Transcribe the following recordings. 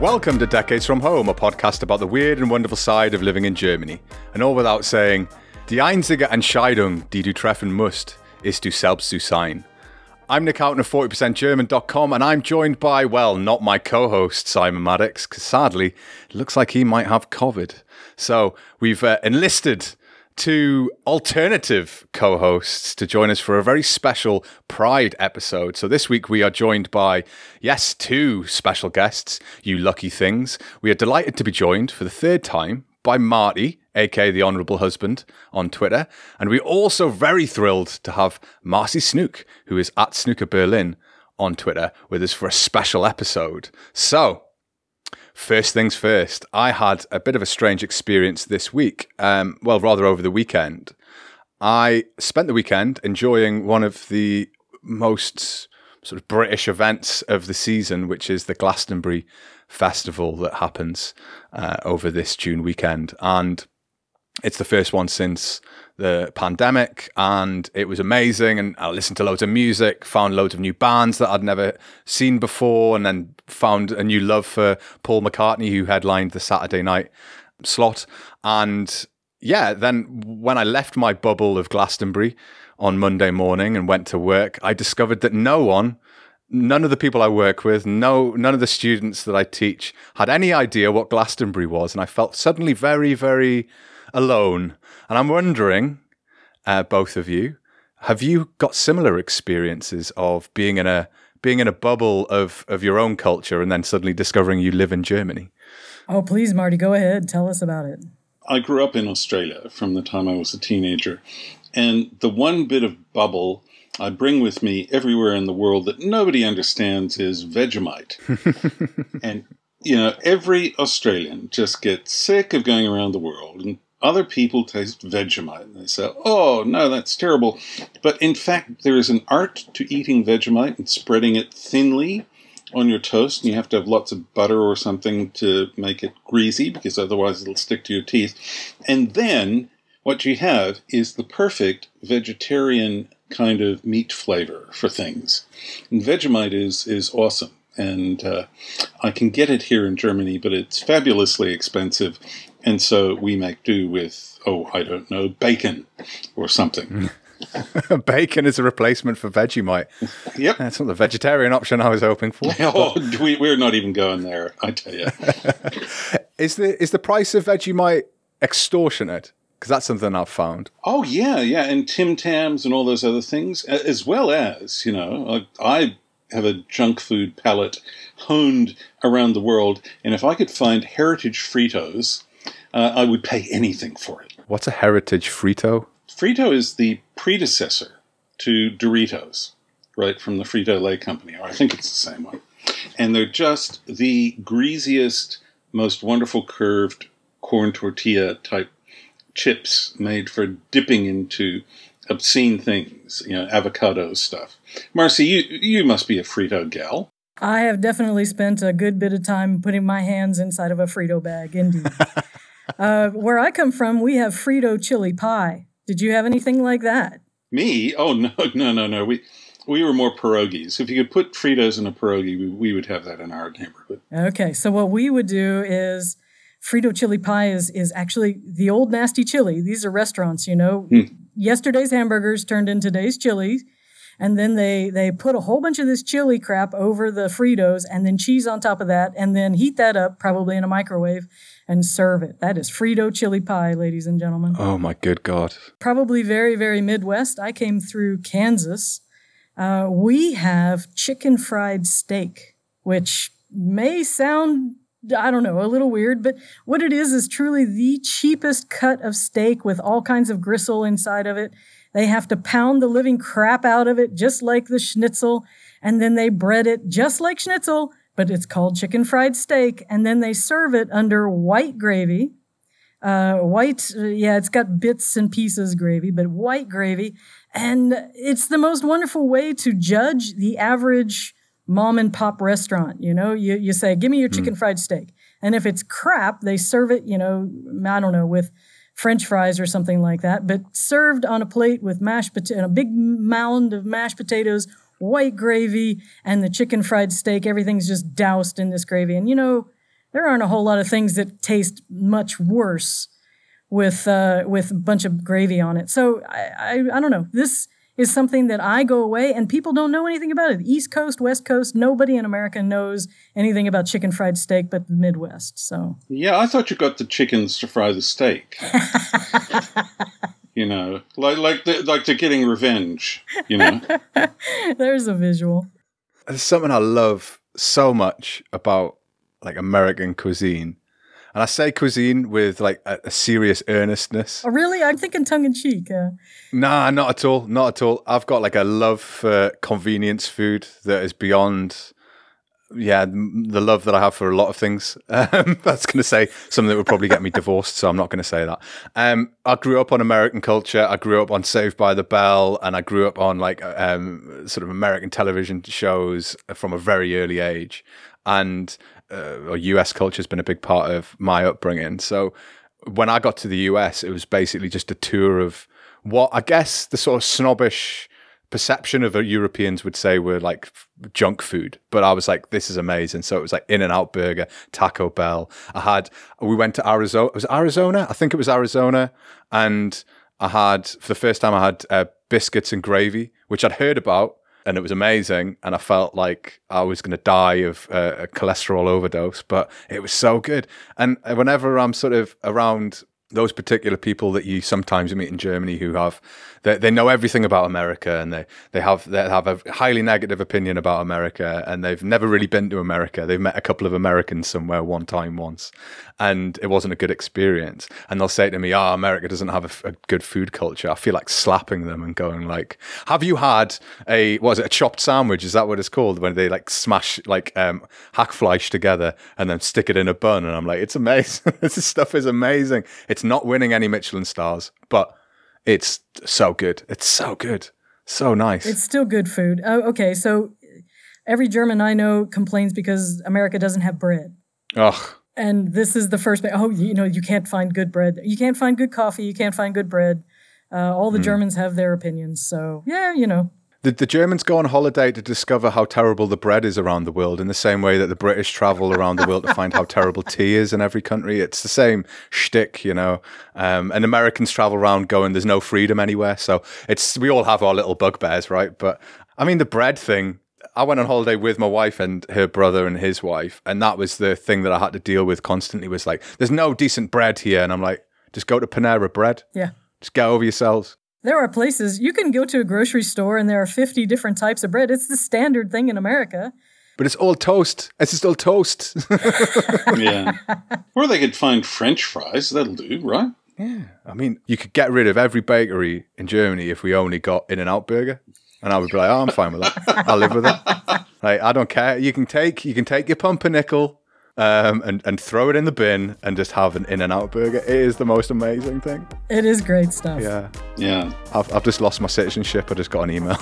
Welcome to Decades from Home, a podcast about the weird and wonderful side of living in Germany. And all without saying, die einzige Entscheidung, die du treffen musst, ist du selbst zu sein. I'm Nick Houghton of 40%German.com, and I'm joined by, well, not my co-host, Simon Maddox, because sadly, it looks like he might have COVID. So we've enlisted two alternative co-hosts to join us for a very special Pride episode. So this week we are joined by, yes, two special guests, you lucky things. We are delighted to be joined for the third time by Marty, aka The Honourable Husband, on Twitter. And we're also very thrilled to have Marcy Snook, who is at Snooker Berlin on Twitter, with us for a special episode. So, first things first, I had a bit of a strange experience this week, rather over the weekend. I spent the weekend enjoying one of the most sort of British events of the season, which is the Glastonbury Festival that happens over this June weekend. And it's the first one since the pandemic, and it was amazing. And I listened to loads of music, found loads of new bands that I'd never seen before, and then found a new love for Paul McCartney, who headlined the Saturday night slot. And yeah, then when I left my bubble of Glastonbury on Monday morning and went to work, I discovered that none of the people I work with, none of the students that I teach had any idea what Glastonbury was. And I felt suddenly very, very alone. And I'm wondering, both of you, have you got similar experiences of being in a bubble of your own culture and then suddenly discovering you live in Germany? Oh, please, Marty, go ahead. Tell us about it. I grew up in Australia from the time I was a teenager. And the one bit of bubble I bring with me everywhere in the world that nobody understands is Vegemite. And, you know, every Australian just gets sick of going around the world and other people taste Vegemite and they say, oh, no, that's terrible. But in fact, there is an art to eating Vegemite and spreading it thinly on your toast, and you have to have lots of butter or something to make it greasy because otherwise it'll stick to your teeth. And then what you have is the perfect vegetarian kind of meat flavor for things. And Vegemite is awesome. And I can get it here in Germany, but it's fabulously expensive. And so we make do with, bacon or something. Bacon is a replacement for Vegemite. Yep. That's not the vegetarian option I was hoping for. Oh, we're not even going there, I tell you. Is the price of Vegemite extortionate? Because that's something I've found. Oh, yeah. And Tim Tams and all those other things, as well as, you know, I have a junk food palate honed around the world. And if I could find Heritage Fritos, I would pay anything for it. What's a Heritage Frito? Frito is the predecessor to Doritos, right, from the Frito-Lay company. Or I think it's the same one. And they're just the greasiest, most wonderful curved corn tortilla type chips made for dipping into obscene things, you know, avocado stuff. Marcy, you must be a Frito gal. I have definitely spent a good bit of time putting my hands inside of a Frito bag, indeed. Where I come from, we have Frito Chili Pie. Did you have anything like that? Me? Oh, no. We were more pierogies. If you could put Fritos in a pierogi, we would have that in our neighborhood. Okay, so what we would do is Frito Chili Pie is actually the old nasty chili. These are restaurants, you know. Yesterday's hamburgers turned in today's chili, and then they put a whole bunch of this chili crap over the Fritos and then cheese on top of that, and then heat that up, probably in a microwave, and serve it. That is Frito Chili Pie, ladies and gentlemen. Oh, my good God. Probably very, very Midwest. I came through Kansas. We have chicken fried steak, which may sound, I don't know, a little weird, but what it is truly the cheapest cut of steak with all kinds of gristle inside of it. They have to pound the living crap out of it, just like the schnitzel, and then they bread it just like schnitzel, but it's called chicken fried steak, and then they serve it under white gravy. It's got bits and pieces gravy, but white gravy, and it's the most wonderful way to judge the average mom and pop restaurant. You know, you say, give me your chicken fried steak. And if it's crap, they serve it, you know, I don't know, with French fries or something like that, but served on a plate with a big mound of mashed potatoes, white gravy, and the chicken fried steak. Everything's just doused in this gravy. And, you know, there aren't a whole lot of things that taste much worse with a bunch of gravy on it. So I don't know. This is something that I go away and people don't know anything about it. East Coast, West Coast, nobody in America knows anything about chicken fried steak but the Midwest. So yeah, I thought you got the chickens to fry the steak. You know, like they're getting revenge, you know. There's a visual. There's something I love so much about like American cuisine. And I say cuisine with like a serious earnestness. Oh, really? I'm thinking tongue in cheek. Nah, not at all. Not at all. I've got like a love for convenience food that is beyond, the love that I have for a lot of things. That's going to say something that would probably get me divorced, so I'm not going to say that. I grew up on American culture. I grew up on Saved by the Bell, and I grew up on like sort of American television shows from a very early age. And or US culture has been a big part of my upbringing. So when I got to the US, it was basically just a tour of what I guess the sort of snobbish perception of Europeans would say were like junk food. But I was like, this is amazing. So it was like In-N-Out Burger, Taco Bell. We went to Arizona. Was it Arizona? I think it was Arizona. And for the first time, I had biscuits and gravy, which I'd heard about. And it was amazing, and I felt like I was going to die of a cholesterol overdose, but it was so good. And whenever I'm sort of around those particular people that you sometimes meet in Germany who have, they know everything about America, and they have a highly negative opinion about America, and they've never really been to America. They've met a couple of Americans somewhere once, and it wasn't a good experience. And they'll say to me, America doesn't have a good food culture. I feel like slapping them and going like, have you had a chopped sandwich? Is that what it's called? When they like smash like Hackfleisch together and then stick it in a bun. And I'm like, it's amazing. This stuff is amazing. It's not winning any Michelin stars, but it's so good. It's so good. So nice. It's still good food. Oh, okay, so every German I know complains because America doesn't have bread. Ugh. And this is the first... you can't find good bread. You can't find good coffee. You can't find good bread. All the Germans have their opinions. So, . The Germans go on holiday to discover how terrible the bread is around the world in the same way that the British travel around the world to find how terrible tea is in every country. It's the same shtick, you know. And Americans travel around going, there's no freedom anywhere. So we all have our little bugbears, right? But I mean, the bread thing, I went on holiday with my wife and her brother and his wife. And that was the thing that I had to deal with constantly was like, there's no decent bread here. And I'm like, just go to Panera Bread. Yeah. Just get over yourselves. There are places, you can go to a grocery store and there are 50 different types of bread. It's the standard thing in America. But it's all toast. It's still toast. Yeah. Or they could find French fries. That'll do, right? Yeah. I mean, you could get rid of every bakery in Germany if we only got In-N-Out Burger. And I would be like, I'm fine with that. I'll live with that. Like, I don't care. You can take your pumpernickel and throw it in the bin and just have an In-N-Out Burger. It is the most amazing thing. It is great stuff. Yeah. I've just lost my citizenship. I just got an email.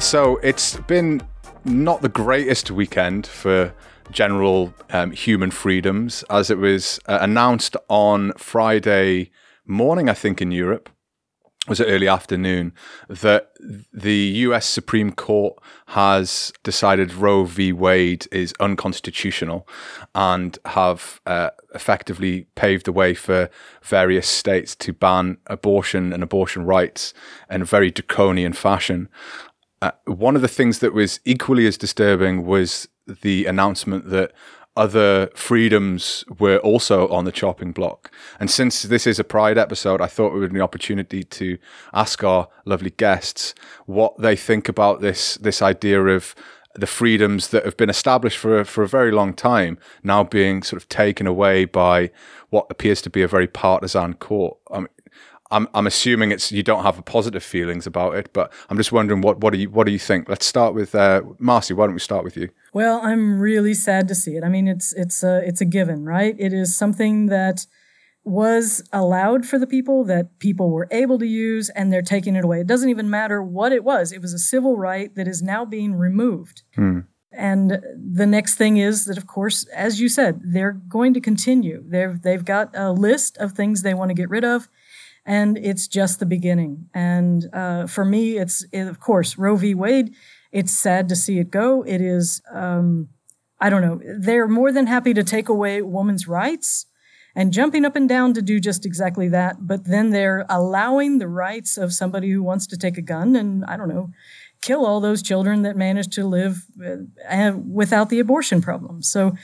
So it's been not the greatest weekend for general human freedoms, as it was announced on Friday morning, I think, in Europe. Was it early afternoon, that the US Supreme Court has decided Roe v. Wade is unconstitutional and have effectively paved the way for various states to ban abortion and abortion rights in a very draconian fashion. One of the things that was equally as disturbing was the announcement that other freedoms were also on the chopping block. And since this is a Pride episode, I thought it would be an opportunity to ask our lovely guests what they think about this idea of the freedoms that have been established for a very long time now being sort of taken away by what appears to be a very partisan court. I mean, I'm assuming it's you don't have a positive feelings about it, but I'm just wondering what do you think? Let's start with Marcy. Why don't we start with you? Well, I'm really sad to see it. I mean, it's a given, right? It is something that was allowed for the people, that people were able to use, and they're taking it away. It doesn't even matter what it was. It was a civil right that is now being removed. And the next thing is that, of course, as you said, they're going to continue. They've got a list of things they want to get rid of. And it's just the beginning. And for me, it's of course, Roe v. Wade. It's sad to see it go. It is, I don't know, they're more than happy to take away women's rights and jumping up and down to do just exactly that. But then they're allowing the rights of somebody who wants to take a gun and, I don't know, kill all those children that managed to live without the abortion problem. So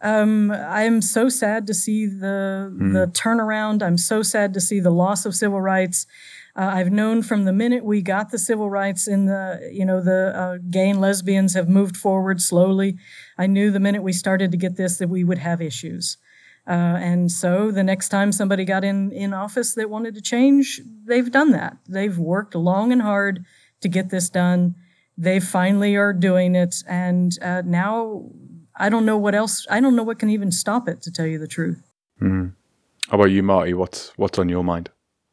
I am so sad to see the turnaround. I'm so sad to see the loss of civil rights. I've known from the minute we got the civil rights in the gay and lesbians have moved forward slowly. I knew the minute we started to get this that we would have issues. And so the next time somebody got in office that wanted to change, they've done that. They've worked long and hard to get this done. They finally are doing it. And now I don't know what else. I don't know what can even stop it, to tell you the truth. Mm. How about you, Marty? What's on your mind?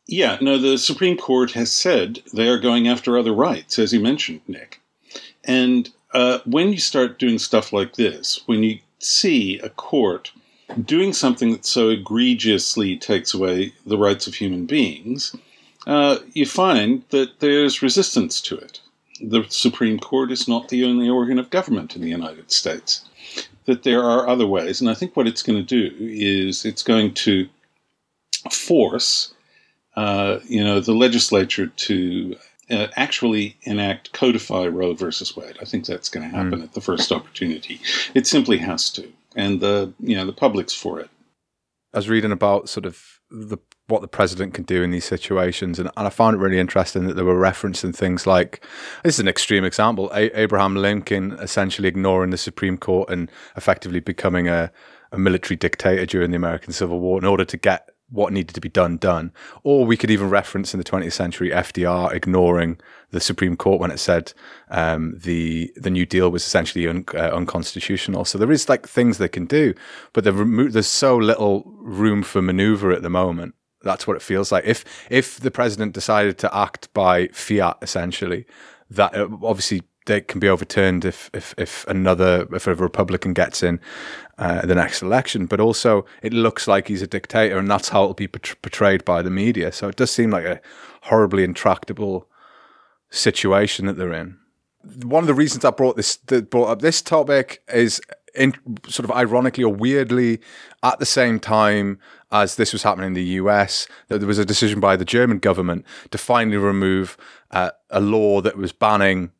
Yeah, no, the Supreme Court has said they are going after other rights, as you mentioned, Nick. And when you start doing stuff like this, when you see a court doing something that so egregiously takes away the rights of human beings, you find that there's resistance to it. The Supreme Court is not the only organ of government in the United States, that there are other ways. And I think what it's going to do is it's going to force the legislature to actually enact, codify Roe versus Wade. I think that's going to happen at the first opportunity. It simply has to, and the public's for it. I was reading about sort of what the president can do in these situations, and I found it really interesting that they were referencing things like, this is an extreme example, Abraham Lincoln essentially ignoring the Supreme Court and effectively becoming a military dictator during the American Civil War in order to get what needed to be done. Or we could even reference in the 20th century FDR ignoring the Supreme Court when it said the New Deal was essentially unconstitutional. So there is like things they can do, but there's so little room for maneuver at the moment. That's what it feels like. If the president decided to act by fiat, essentially, that obviously they can be overturned if a Republican gets in the next election. But also, it looks like he's a dictator, and that's how it'll be portrayed by the media. So it does seem like a horribly intractable situation that they're in. One of the reasons I brought up this topic is, in sort of ironically or weirdly, at the same time as this was happening in the US, there was a decision by the German government to finally remove a law that was banning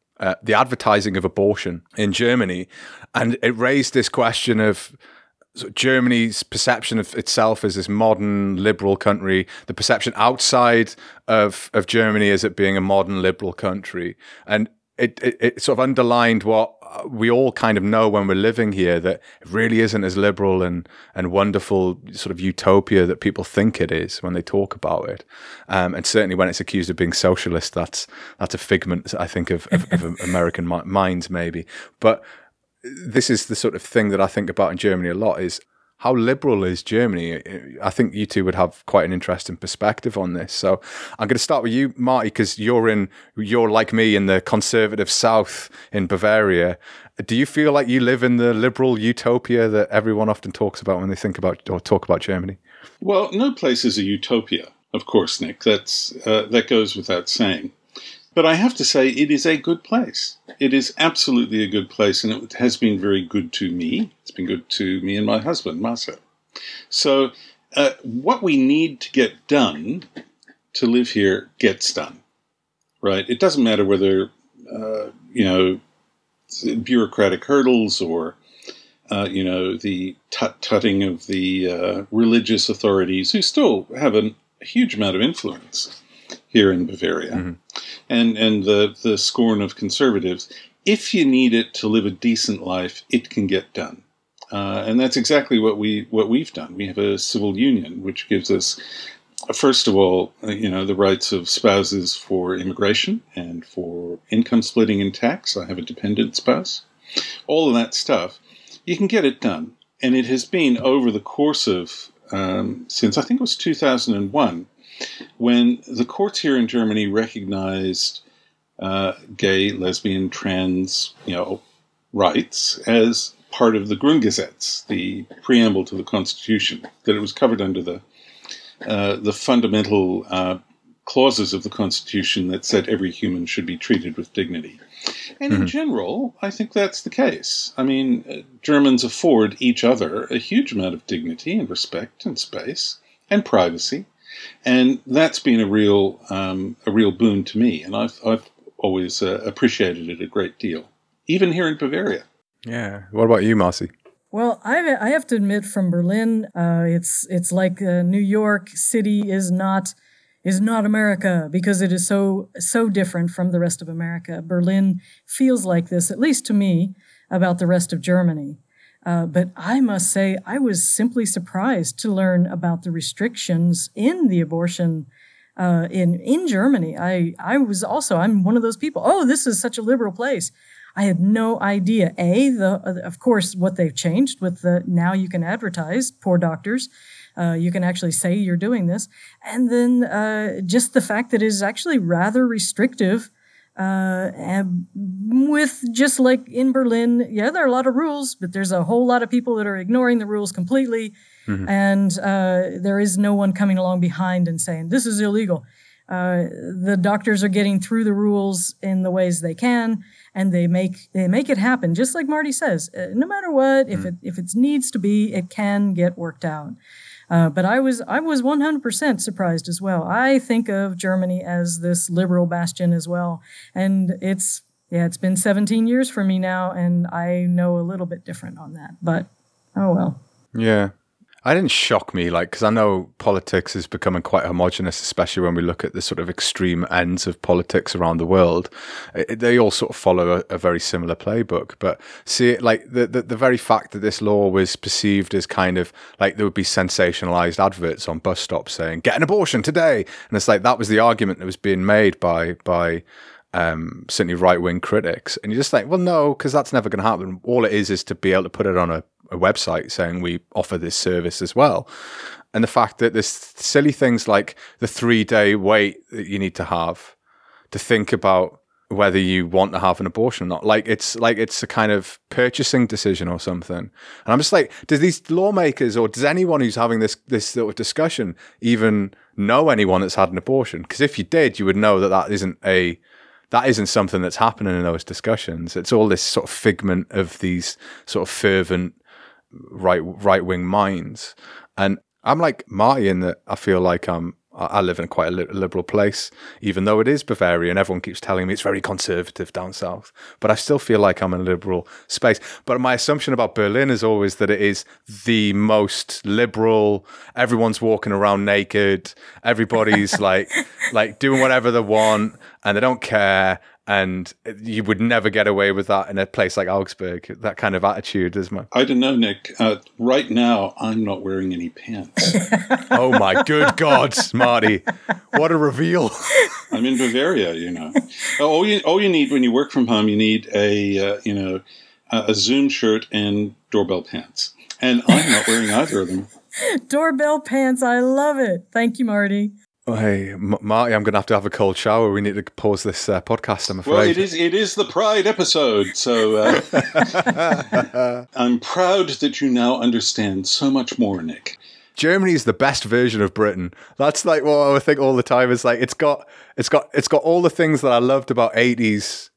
the advertising of abortion in Germany. And it raised this question of Germany's perception of itself as this modern liberal country, the perception outside of Germany as it being a modern liberal country. And it sort of underlined what we all kind of know when we're living here, that it really isn't as liberal and wonderful sort of utopia that people think it is when they talk about it. And certainly when it's accused of being socialist, that's a figment, I think, of American minds maybe. But this is the sort of thing that I think about in Germany a lot, is how liberal is Germany? I think you two would have quite an interesting perspective on this. So I'm going to start with you, Marty, because you're like me in the conservative south in Bavaria. Do you feel like you live in the liberal utopia that everyone often talks about when they think about or talk about Germany? Well, no place is a utopia, of course, Nick. That goes without saying. But I have to say it is a good place. It is absolutely a good place, and it has been very good to me. It's been good to me and my husband, Masa. So what we need to get done to live here gets done, right? It doesn't matter whether, bureaucratic hurdles or, the tut-tutting of the religious authorities, who still have a huge amount of influence here in Bavaria, and the scorn of conservatives. If you need it to live a decent life, it can get done. And that's exactly what we've done. We have a civil union, which gives us, first of all, the rights of spouses for immigration and for income splitting and tax. I have a dependent spouse. All of that stuff. You can get it done. And it has been over the course of, since I think it was 2001, when the courts here in Germany recognized gay, lesbian, trans, rights as part of the Grundgesetz, the preamble to the Constitution, that it was covered under the the fundamental clauses of the Constitution that said every human should be treated with dignity. And in general, I think that's the case. I mean, Germans afford each other a huge amount of dignity and respect and space and privacy. And that's been a real boon to me. And I've always appreciated it a great deal, even here in Bavaria. Yeah. What about you, Marcy? Well, I have to admit, from Berlin, it's like New York City is not America, because it is so different from the rest of America. Berlin feels like this, at least to me, about the rest of Germany. But I must say, I was simply surprised to learn about the restrictions in the abortion in Germany. I'm one of those people. Oh, this is such a liberal place. I had no idea. Of course, what they've changed with the now you can advertise, poor doctors. You can actually say you're doing this. And then just the fact that it is actually rather restrictive. With just like in Berlin, yeah, there are a lot of rules, but there's a whole lot of people that are ignoring the rules completely. Mm-hmm. And there is no one coming along behind and saying, this is illegal. The doctors are getting through the rules in the ways they can, and they make it happen. Just like Marty says, no matter what, mm-hmm. if it needs to be, it can get worked out. But I was 100% surprised as well. I think of Germany as this liberal bastion as well. And it's been 17 years for me now, and I know a little bit different on that. But, oh well. Yeah. It didn't shock me, because I know politics is becoming quite homogenous, especially when we look at the sort of extreme ends of politics around the world. They all sort of follow a very similar playbook. But see, the very fact that this law was perceived as kind of like there would be sensationalized adverts on bus stops saying, get an abortion today. And it's like that was the argument that was being made by certainly right-wing critics. And you're just like, well, no, because that's never going to happen. All it is to be able to put it on a website saying we offer this service as well. And the fact that there's silly things like the 3-day wait that you need to have to think about whether you want to have an abortion or not. It's a kind of purchasing decision or something. And I'm just like, does these lawmakers or does anyone who's having this sort of discussion even know anyone that's had an abortion? Because if you did, you would know that isn't something that's happening in those discussions. It's all this sort of figment of these sort of fervent right-wing minds. And I'm like Marty in that I feel like I live in quite a liberal place, even though it is Bavaria and everyone keeps telling me it's very conservative down south, but I still feel like I'm in a liberal space. But my assumption about Berlin is always that it is the most liberal, everyone's walking around naked, everybody's like doing whatever they want and they don't care. And you would never get away with that in a place like Augsburg. That kind of attitude is my... I don't know, Nick. Right now, I'm not wearing any pants. Oh, my good God, Marty. What a reveal. I'm in Bavaria, you know. All you need when you work from home, you need a Zoom shirt and doorbell pants. And I'm not wearing either of them. Doorbell pants. I love it. Thank you, Marty. Oh, hey, Marty, I'm going to have a cold shower. We need to pause this podcast, I'm afraid. Well, it is the Pride episode, so I'm proud that you now understand so much more, Nick. Germany is the best version of Britain. That's like what I think all the time. It's like it's got all the things that I loved about 80s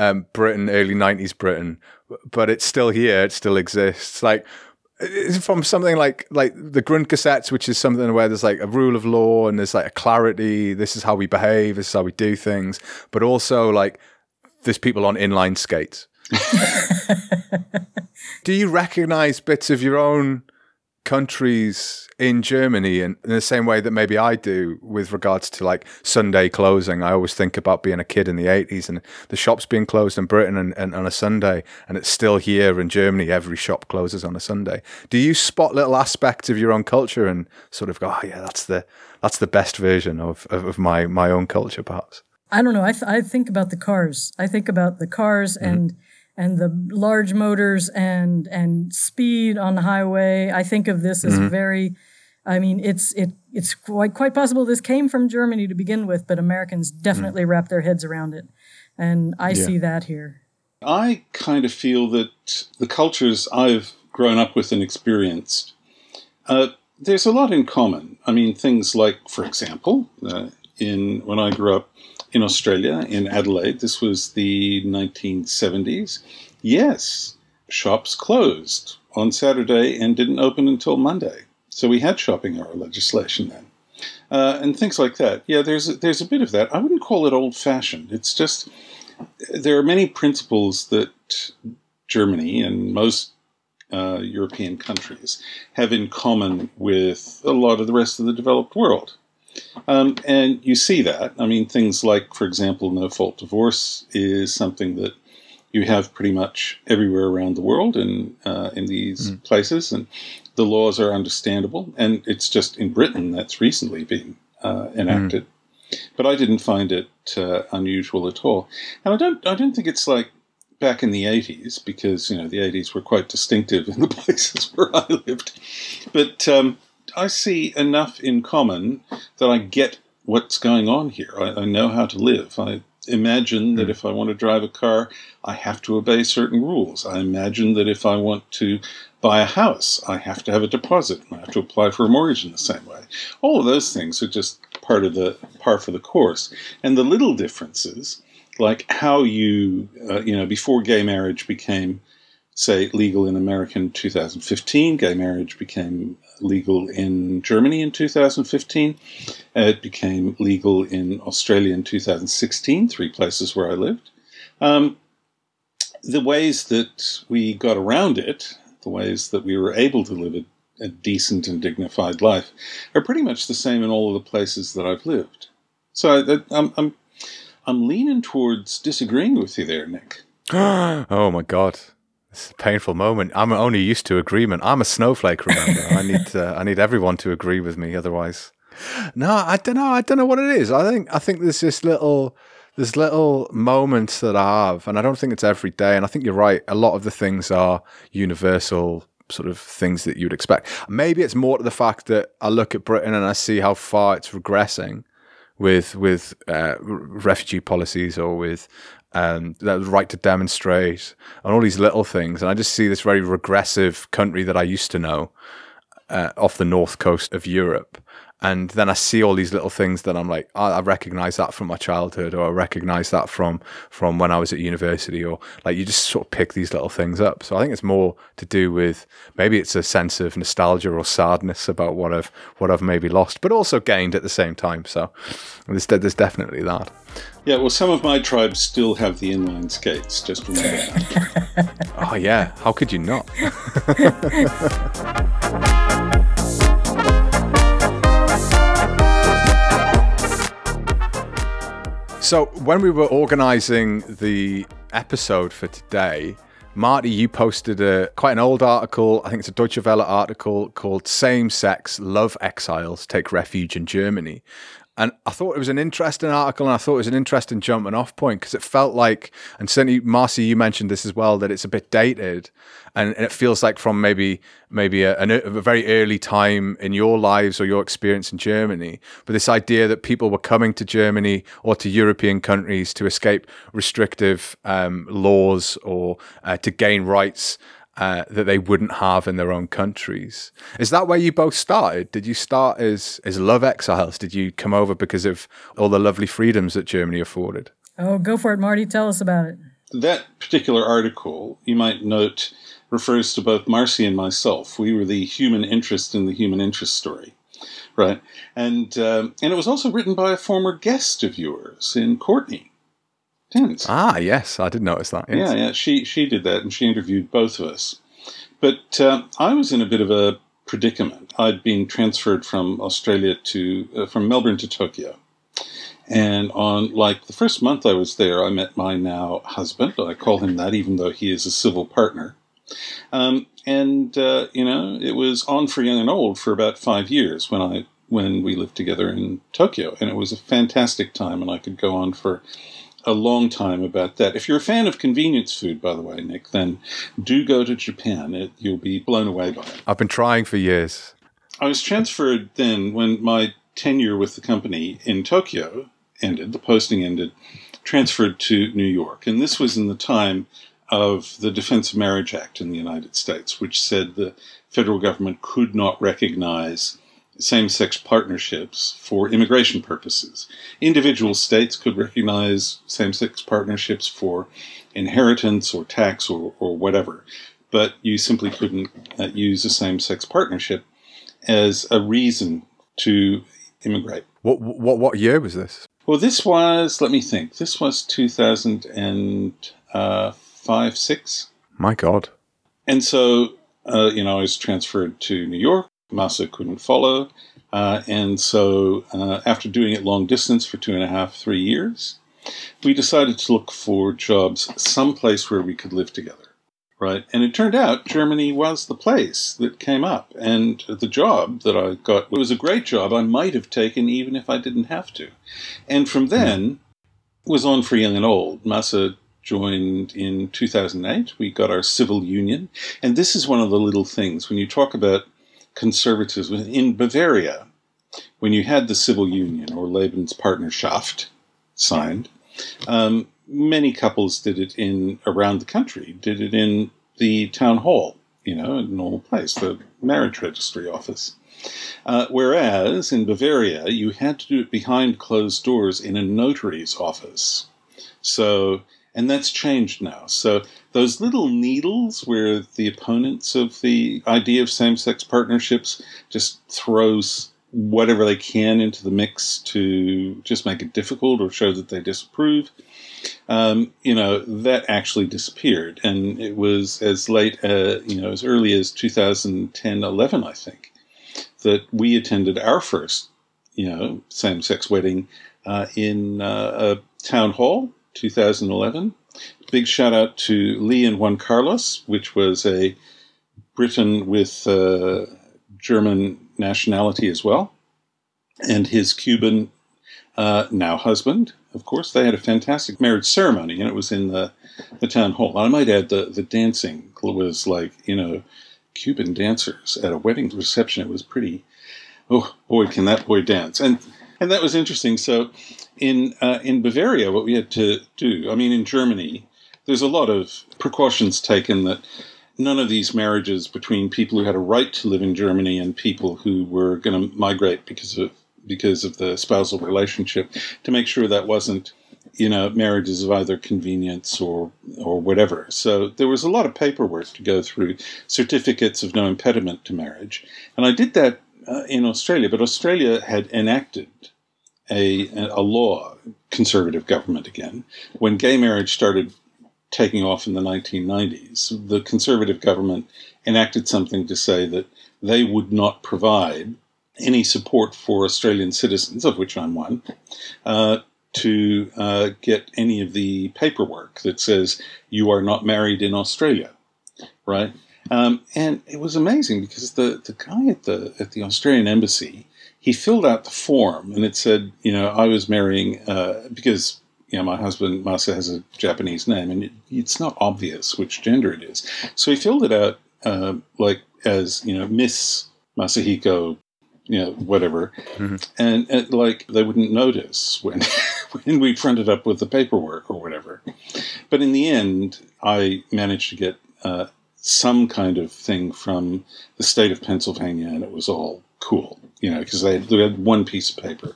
Britain, early 90s Britain, but it's still here. It still exists. It's from something like the Grundgesetz, which is something where there's like a rule of law and there's like a clarity. This is how we behave. This is how we do things. But also like there's people on inline skates. Do you recognize bits of your own countries in Germany in the same way that maybe I do with regards to like Sunday closing? I always think about being a kid in the 80s and the shops being closed in Britain and on a Sunday, and it's still here in Germany. Every shop closes on a Sunday. Do you spot little aspects of your own culture and sort of go, oh yeah, that's the best version of my own culture perhaps? I don't know. I think about the cars. I think about the cars and the large motors and speed on the highway. I think of this as very, I mean, it's quite possible this came from Germany to begin with, but Americans definitely wrap their heads around it. And I see that here. I kind of feel that the cultures I've grown up with and experienced There's a lot in common. I mean, things like, for example, when I grew up in Australia, in Adelaide, this was the 1970s, yes, shops closed on Saturday and didn't open until Monday. So we had shopping hour legislation then. And things like that. Yeah, there's a bit of that. I wouldn't call it old-fashioned. It's just there are many principles that Germany and most European countries have in common with a lot of the rest of the developed world. And you see that. I mean, things like, for example, no-fault divorce is something that you have pretty much everywhere around the world and in these places. And the laws are understandable. And it's just in Britain that's recently been enacted. But I didn't find it unusual at all. And I don't think it's like back in the 80s, because, you know, the 80s were quite distinctive in the places where I lived. But I see enough in common that I get what's going on here. I know how to live. I imagine that if I want to drive a car, I have to obey certain rules. I imagine that if I want to buy a house, I have to have a deposit and I have to apply for a mortgage in the same way. All of those things are just par for the course. And the little differences, like how you, before gay marriage became, say, legal in America in 2015, gay marriage became legal in Germany in 2015. It became legal in Australia in 2016, three places where I lived. The ways that we got around it, the ways that we were able to live a decent and dignified life, are pretty much the same in all of the places that I've lived. So I'm leaning towards disagreeing with you there, Nick. Oh, my God. It's a painful moment. I'm only used to agreement. I'm a snowflake, remember. I need everyone to agree with me, otherwise. No, I don't know. I don't know what it is. I think there's this little moments that I have, and I don't think it's every day. And I think you're right. A lot of the things are universal sort of things that you'd expect. Maybe it's more to the fact that I look at Britain and I see how far it's regressing with refugee policies or with the right to demonstrate and all these little things. And I just see this very regressive country that I used to know off the north coast of Europe. And then I see all these little things that I'm like, I recognize that from my childhood, or I recognize that from when I was at university, or like you just sort of pick these little things up. So I think it's more to do with maybe it's a sense of nostalgia or sadness about what I've maybe lost, but also gained at the same time. So there's definitely that. Yeah, well, some of my tribes still have the inline skates, just remember that. Oh, yeah. How could you not? So when we were organising the episode for today, Marty, you posted quite an old article. I think it's a Deutsche Welle article called Same-Sex Love Exiles Take Refuge in Germany. And I thought it was an interesting article, and I thought it was an interesting jumping off point, because it felt like, and certainly, Marcy, you mentioned this as well, that it's a bit dated, and it feels like from maybe a very early time in your lives or your experience in Germany, but this idea that people were coming to Germany or to European countries to escape restrictive laws or to gain rights that they wouldn't have in their own countries. Is that where you both started? Did you start as love exiles? Did you come over because of all the lovely freedoms that Germany afforded? Oh, go for it, Marty. Tell us about it. That particular article, you might note, refers to both Marcy and myself. We were the human interest in the human interest story, right? And it was also written by a former guest of yours in Courtney Tense. Ah, yes, I did notice that. Yes. Yeah, she did that, and she interviewed both of us. But I was in a bit of a predicament. I'd been transferred from Australia from Melbourne to Tokyo. And on, like, the first month I was there, I met my now husband. I call him that, even though he is a civil partner. It was on for young and old for about 5 years when we lived together in Tokyo. And it was a fantastic time, and I could go on for a long time about that. If you're a fan of convenience food, by the way, Nick, then do go to Japan. You'll be blown away by it. I've been trying for years. I was transferred then when my tenure with the company in Tokyo ended, the posting ended, transferred to New York. And this was in the time of the Defense of Marriage Act in the United States, which said the federal government could not recognize same-sex partnerships for immigration purposes. Individual states could recognize same-sex partnerships for inheritance or tax or whatever, but you simply couldn't use a same-sex partnership as a reason to immigrate. What year was this? Well, this was, let me think, this was 2005, 2006. My God. And so, I was transferred to New York. Masa couldn't follow. And so after doing it long distance for 2.5, 3 years, we decided to look for jobs someplace where we could live together, right? And it turned out Germany was the place that came up. And the job that I got, it was a great job I might have taken even if I didn't have to. And from then, it was on for young and old. Masa joined in 2008. We got our civil union. And this is one of the little things. When you talk about conservatism, in Bavaria, when you had the civil union or Lebenspartnerschaft signed, many couples did it in around the country, did it in the town hall, a normal place, the marriage registry office. Whereas in Bavaria, you had to do it behind closed doors in a notary's office. So, and that's changed now. So those little needles where the opponents of the idea of same-sex partnerships just throws whatever they can into the mix to just make it difficult or show that they disapprove, that actually disappeared. And it was as late, as early as 2010-11, I think, that we attended our first, same-sex wedding in a town hall, 2011. Big shout out to Lee and Juan Carlos, which was a Briton with German nationality as well, and his Cuban now husband. Of course, they had a fantastic marriage ceremony, and it was in the town hall. I might add the dancing was like, Cuban dancers at a wedding reception. It was pretty, oh boy, can that boy dance. And that was interesting. So in Bavaria, what we had to do, in Germany, there's a lot of precautions taken that none of these marriages between people who had a right to live in Germany and people who were going to migrate because of the spousal relationship, to make sure that wasn't, marriages of either convenience or whatever. So there was a lot of paperwork to go through, certificates of no impediment to marriage. And I did that in Australia, but Australia had enacted a law, conservative government again, when gay marriage started taking off in the 1990s. The conservative government enacted something to say that they would not provide any support for Australian citizens, of which I'm one, to get any of the paperwork that says you are not married in Australia, right? And it was amazing because the guy at the Australian embassy, he filled out the form and it said, I was marrying, because, my husband, Masa, has a Japanese name and it's not obvious which gender it is. So he filled it out, as Miss Masahiko, whatever. Mm-hmm. And they wouldn't notice when, when we fronted up with the paperwork or whatever. But in the end, I managed to get, some kind of thing from the state of Pennsylvania, and it was all cool, because they had one piece of paper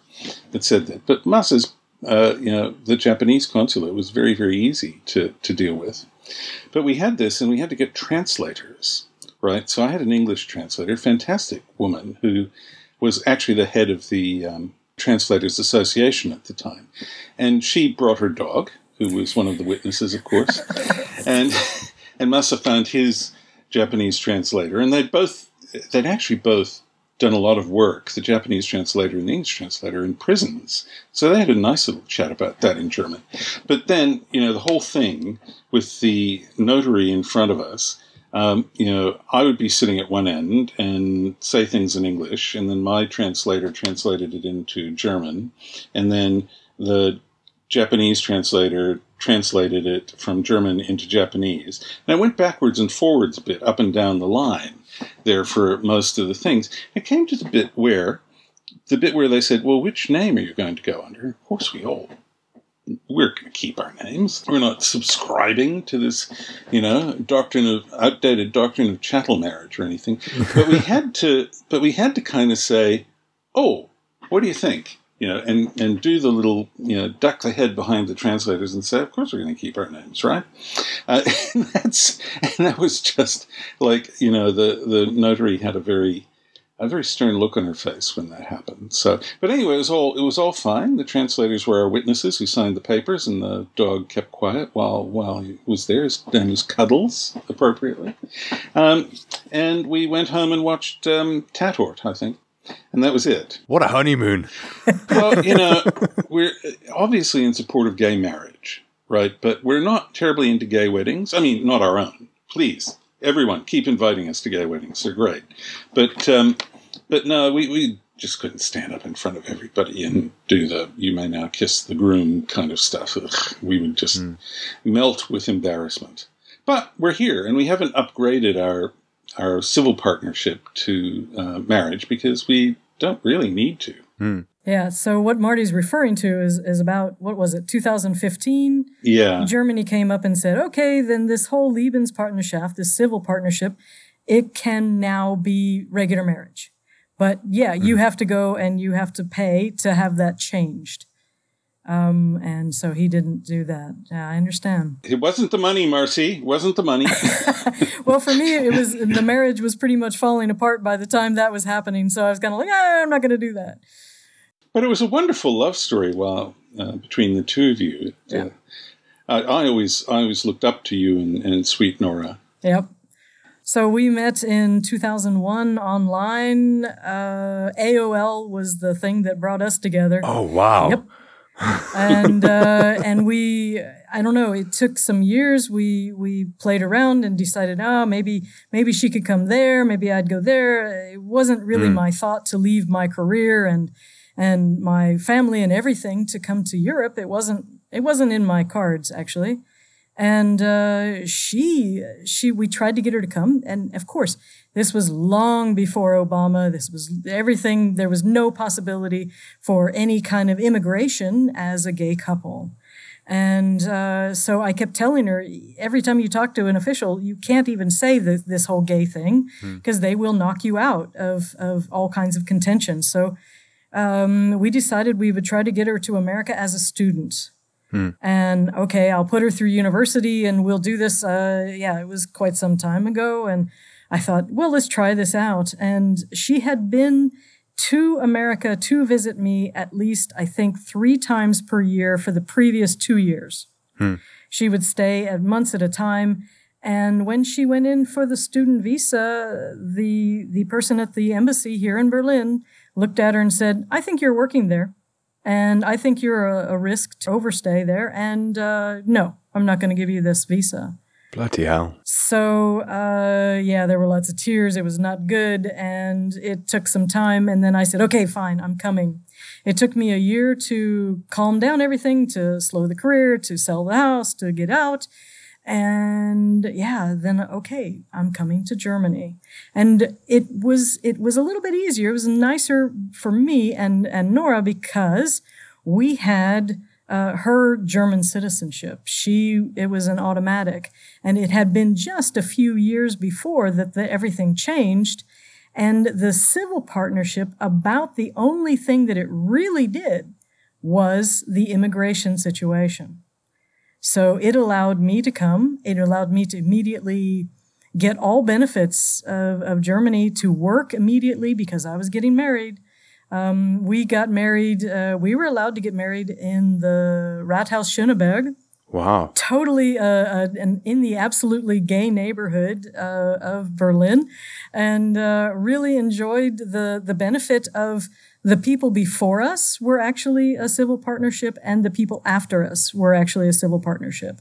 that said that. But Masa's, the Japanese consulate was very, very easy to deal with. But we had this, and we had to get translators, right? So I had an English translator, fantastic woman, who was actually the head of the Translators Association at the time. And she brought her dog, who was one of the witnesses, of course, and Masa found his Japanese translator. And they'd actually both done a lot of work, the Japanese translator and the English translator, in prisons. So they had a nice little chat about that in German. But then, the whole thing with the notary in front of us, I would be sitting at one end and say things in English, and then my translator translated it into German, and then the Japanese translator translated it from German into Japanese. And I went backwards and forwards a bit, up and down the line there for most of the things. It came to the bit where they said, well, which name are you going to go under? Of course we all we're going to keep our names. We're not subscribing to this, outdated doctrine of chattel marriage or anything. But we had to, kind of say, oh, what do you think? And do the little, duck the head behind the translators and say, of course we're going to keep our names, right? And that was just like, the notary had a very stern look on her face when that happened. So, but anyway, it was all fine. The translators were our witnesses who signed the papers, and the dog kept quiet while he was there. His name was Cuddles, appropriately. And we went home and watched Tatort, I think. And that was it. What a honeymoon. Well, we're obviously in support of gay marriage, right? But we're not terribly into gay weddings. I mean, not our own. Please, everyone, keep inviting us to gay weddings. They're great. But no, we just couldn't stand up in front of everybody and do the you may now kiss the groom kind of stuff. Ugh, we would just melt with embarrassment. But we're here, and we haven't upgraded our civil partnership to marriage because we don't really need to. Mm. Yeah. So what Marty's referring to is about, what was it, 2015? Yeah. Germany came up and said, okay, then this whole Lebenspartnerschaft, this civil partnership, it can now be regular marriage. But yeah, you have to go and you have to pay to have that changed. And so he didn't do that. Yeah, I understand. It wasn't the money, Marcy. It wasn't the money. Well, for me, it was the marriage was pretty much falling apart by the time that was happening. So I was kind of like, I'm not going to do that. But it was a wonderful love story between the two of you. Yeah. I always looked up to you and sweet Nora. Yep. So we met in 2001 online. AOL was the thing that brought us together. Oh, wow. Yep. And we, I don't know, it took some years. We played around and decided, maybe she could come there. Maybe I'd go there. It wasn't really my thought to leave my career and my family and everything to come to Europe. It wasn't in my cards, actually. And, we tried to get her to come. And of course, this was long before Obama. This was everything. There was no possibility for any kind of immigration as a gay couple. And, so I kept telling her every time you talk to an official, you can't even say this whole gay thing because they will knock you out of all kinds of contention. So, we decided we would try to get her to America as a student. And okay, I'll put her through university and we'll do this. It was quite some time ago. And I thought, well, let's try this out. And she had been to America to visit me at least, I think, 3 times per year for the previous 2 years. She would stay at months at a time. And when she went in for the student visa, the person at the embassy here in Berlin looked at her and said, I think you're working there. And I think you're a risk to overstay there. And no, I'm not going to give you this visa. Bloody hell. So, there were lots of tears. It was not good. And it took some time. And then I said, okay, fine, I'm coming. It took me a year to calm down everything, to slow the career, to sell the house, to get out. And then, okay, I'm coming to Germany. And it was a little bit easier. It was nicer for me and Nora because we had her German citizenship. It was an automatic. And it had been just a few years before that everything changed. And the civil partnership, about the only thing that it really did was the immigration situation. So it allowed me to come. It allowed me to immediately get all benefits of Germany, to work immediately because I was getting married. We got married. We were allowed to get married in the Rathaus Schöneberg. Wow. Totally in the absolutely gay neighborhood of Berlin, and really enjoyed the benefit of the people before us were actually a civil partnership, and the people after us were actually a civil partnership.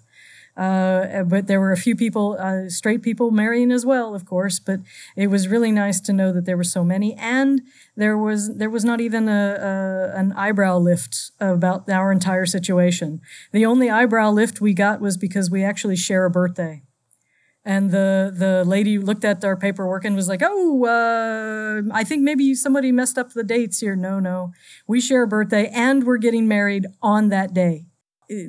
But there were a few people, straight people marrying as well, of course. But it was really nice to know that there were so many, and there was not even an eyebrow lift about our entire situation. The only eyebrow lift we got was because we actually share a birthday. And the lady looked at our paperwork and was like, I think maybe somebody messed up the dates here. No, we share a birthday and we're getting married on that day.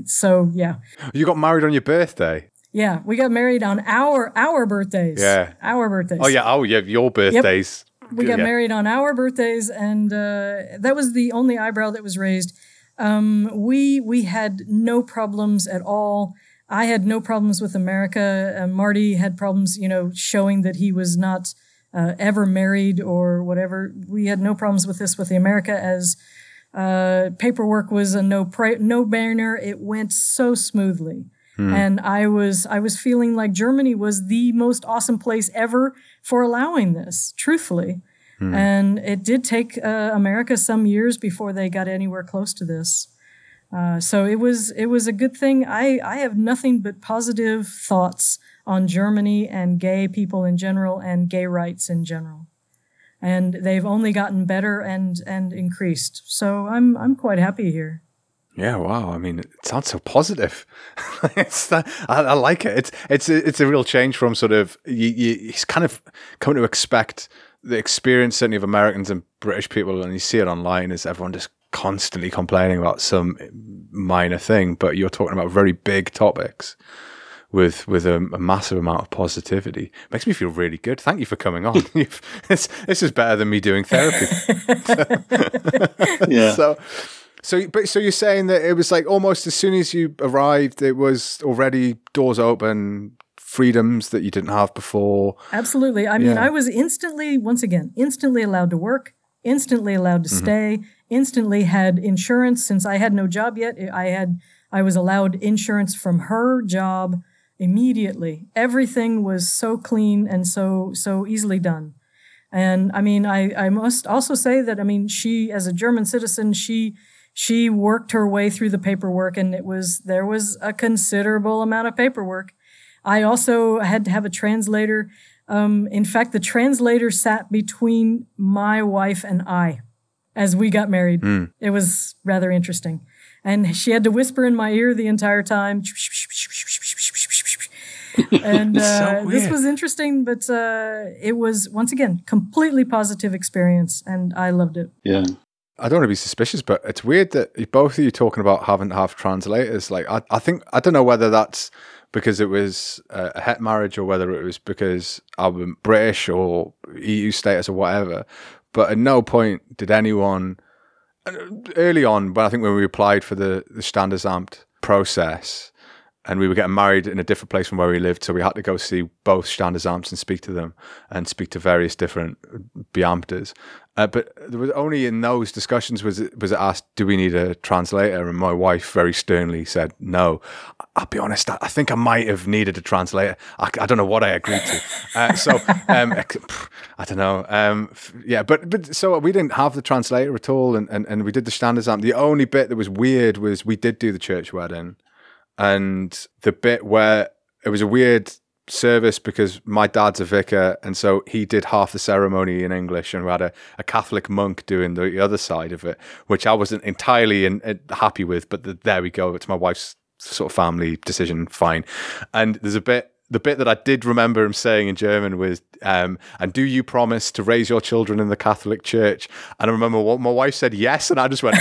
So, yeah. You got married on your birthday? Yeah, we got married on our birthdays. Yeah. Our birthdays. Oh, yeah. Oh, yeah. Your birthdays. Yep. We got married on our birthdays, and that was the only eyebrow that was raised. We had no problems at all. I had no problems with America. Marty had problems, showing that he was not ever married or whatever. We had no problems with this with the America, as paperwork was a no-brainer. It went so smoothly. Hmm. And I was feeling like Germany was the most awesome place ever for allowing this, truthfully. Hmm. And it did take America some years before they got anywhere close to this. So it was a good thing. I have nothing but positive thoughts on Germany and gay people in general and gay rights in general. And they've only gotten better and increased. So I'm quite happy here. Yeah, wow. I mean, it sounds so positive. I like it. It's a real change from sort of he's kind of come to expect the experience certainly of Americans and British people, and you see it online is everyone just constantly complaining about some minor thing, but you're talking about very big topics with a massive amount of positivity. Makes me feel really good. Thank you for coming on. This is better than me doing therapy. Yeah. So you're saying that it was like almost as soon as you arrived, it was already doors open, freedoms that you didn't have before. Absolutely. I mean, I was instantly allowed to work, instantly allowed to stay, instantly had insurance. Since I had no job yet, I was allowed insurance from her job immediately. Everything was so clean and so easily done. And I mean, I must also say that, I mean, she, as a German citizen, she worked her way through the paperwork, and there was a considerable amount of paperwork. I also had to have a translator. In fact, the translator sat between my wife and I as we got married. Mm. It was rather interesting. And she had to whisper in my ear the entire time. And so this was interesting, but it was, once again, completely positive experience, and I loved it. Yeah. I don't want to be suspicious, but it's weird that both of you talking about having to have translators. Like, I think, I don't know whether that's because it was a het marriage or whether it was because I'm British or EU status or whatever, but at no point did anyone, early on, but I think when we applied for the Standesamt process, and we were getting married in a different place from where we lived, so we had to go see both Standesamts and speak to them and speak to various different Beamters. But there was only in those discussions was it asked, do we need a translator? And my wife very sternly said, no. I'll be honest, I think I might have needed a translator. I don't know what I agreed to. I don't know. But so we didn't have the translator at all, and we did the Standesamt. The only bit that was weird was we did do the church wedding. And the bit where it was a weird service because my dad's a vicar, and so he did half the ceremony in English, and we had a Catholic monk doing the other side of it, which I wasn't entirely happy with, but there we go. It's my wife's sort of family decision, fine. And there's the bit that I did remember him saying in German was, and do you promise to raise your children in the Catholic Church? And I remember what my wife said, yes, and I just went,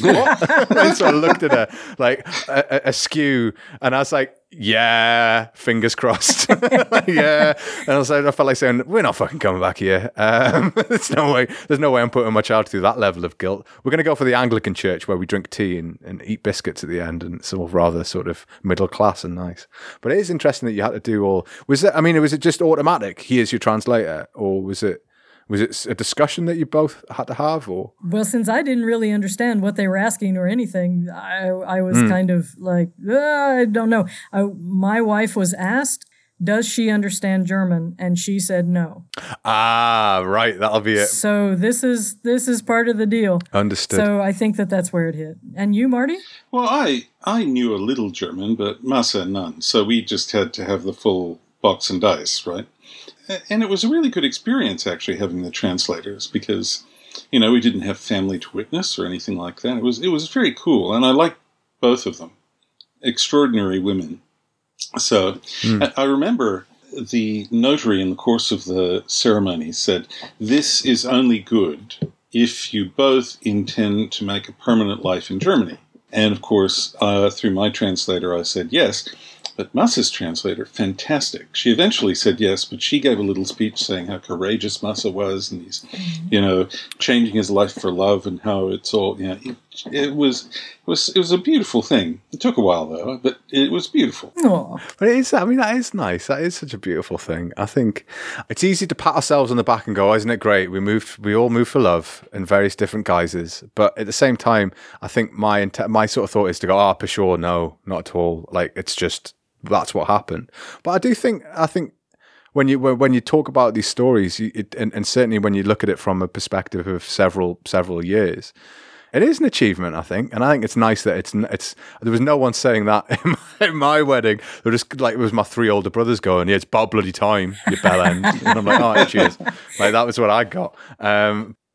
what? And so I looked at her like askew, and I was like, yeah, fingers crossed. Yeah. And I felt like saying, we're not fucking coming back here. There's no way I'm putting my child through that level of guilt. We're going to go for the Anglican Church where we drink tea and eat biscuits at the end, and it's all rather sort of middle class and nice. But it is interesting that you had to do all... Was it just automatic, here's your translator, or was it a discussion that you both had to have? Or well, since I didn't really understand what they were asking or anything, I was kind of like, I don't know. My wife was asked, does she understand German? And she said no. Ah, right. That'll be it. So this is part of the deal. Understood. So I think that's where it hit. And you, Marty? Well, I knew a little German, but Masa none. So we just had to have the full box and dice, right? And it was a really good experience, actually, having the translators, because, we didn't have family to witness or anything like that. It was very cool, and I liked both of them. Extraordinary women. So I remember the notary in the course of the ceremony said, this is only good if you both intend to make a permanent life in Germany. And, of course, through my translator, I said yes. But Masa's translator, fantastic. She eventually said yes, but she gave a little speech saying how courageous Masa was and he's, you know, changing his life for love and how it's all, you know, it was a beautiful thing. It took a while, though, but it was beautiful. Aww. But it is, I mean, that is nice. That is such a beautiful thing. I think it's easy to pat ourselves on the back and go, oh, isn't it great? We all moved for love in various different guises. But at the same time, I think my sort of thought is to go, ah, oh, for sure, no, not at all. Like, it's just, that's what happened. But I do think, when you talk about these stories, and certainly when you look at it from a perspective of several years, it is an achievement, I think. And I think it's nice that it's there was no one saying that in my wedding. They were just like, it was my three older brothers going, yeah, it's about bloody time, you bell end. And I'm like, oh, cheers. Like, that was what I got.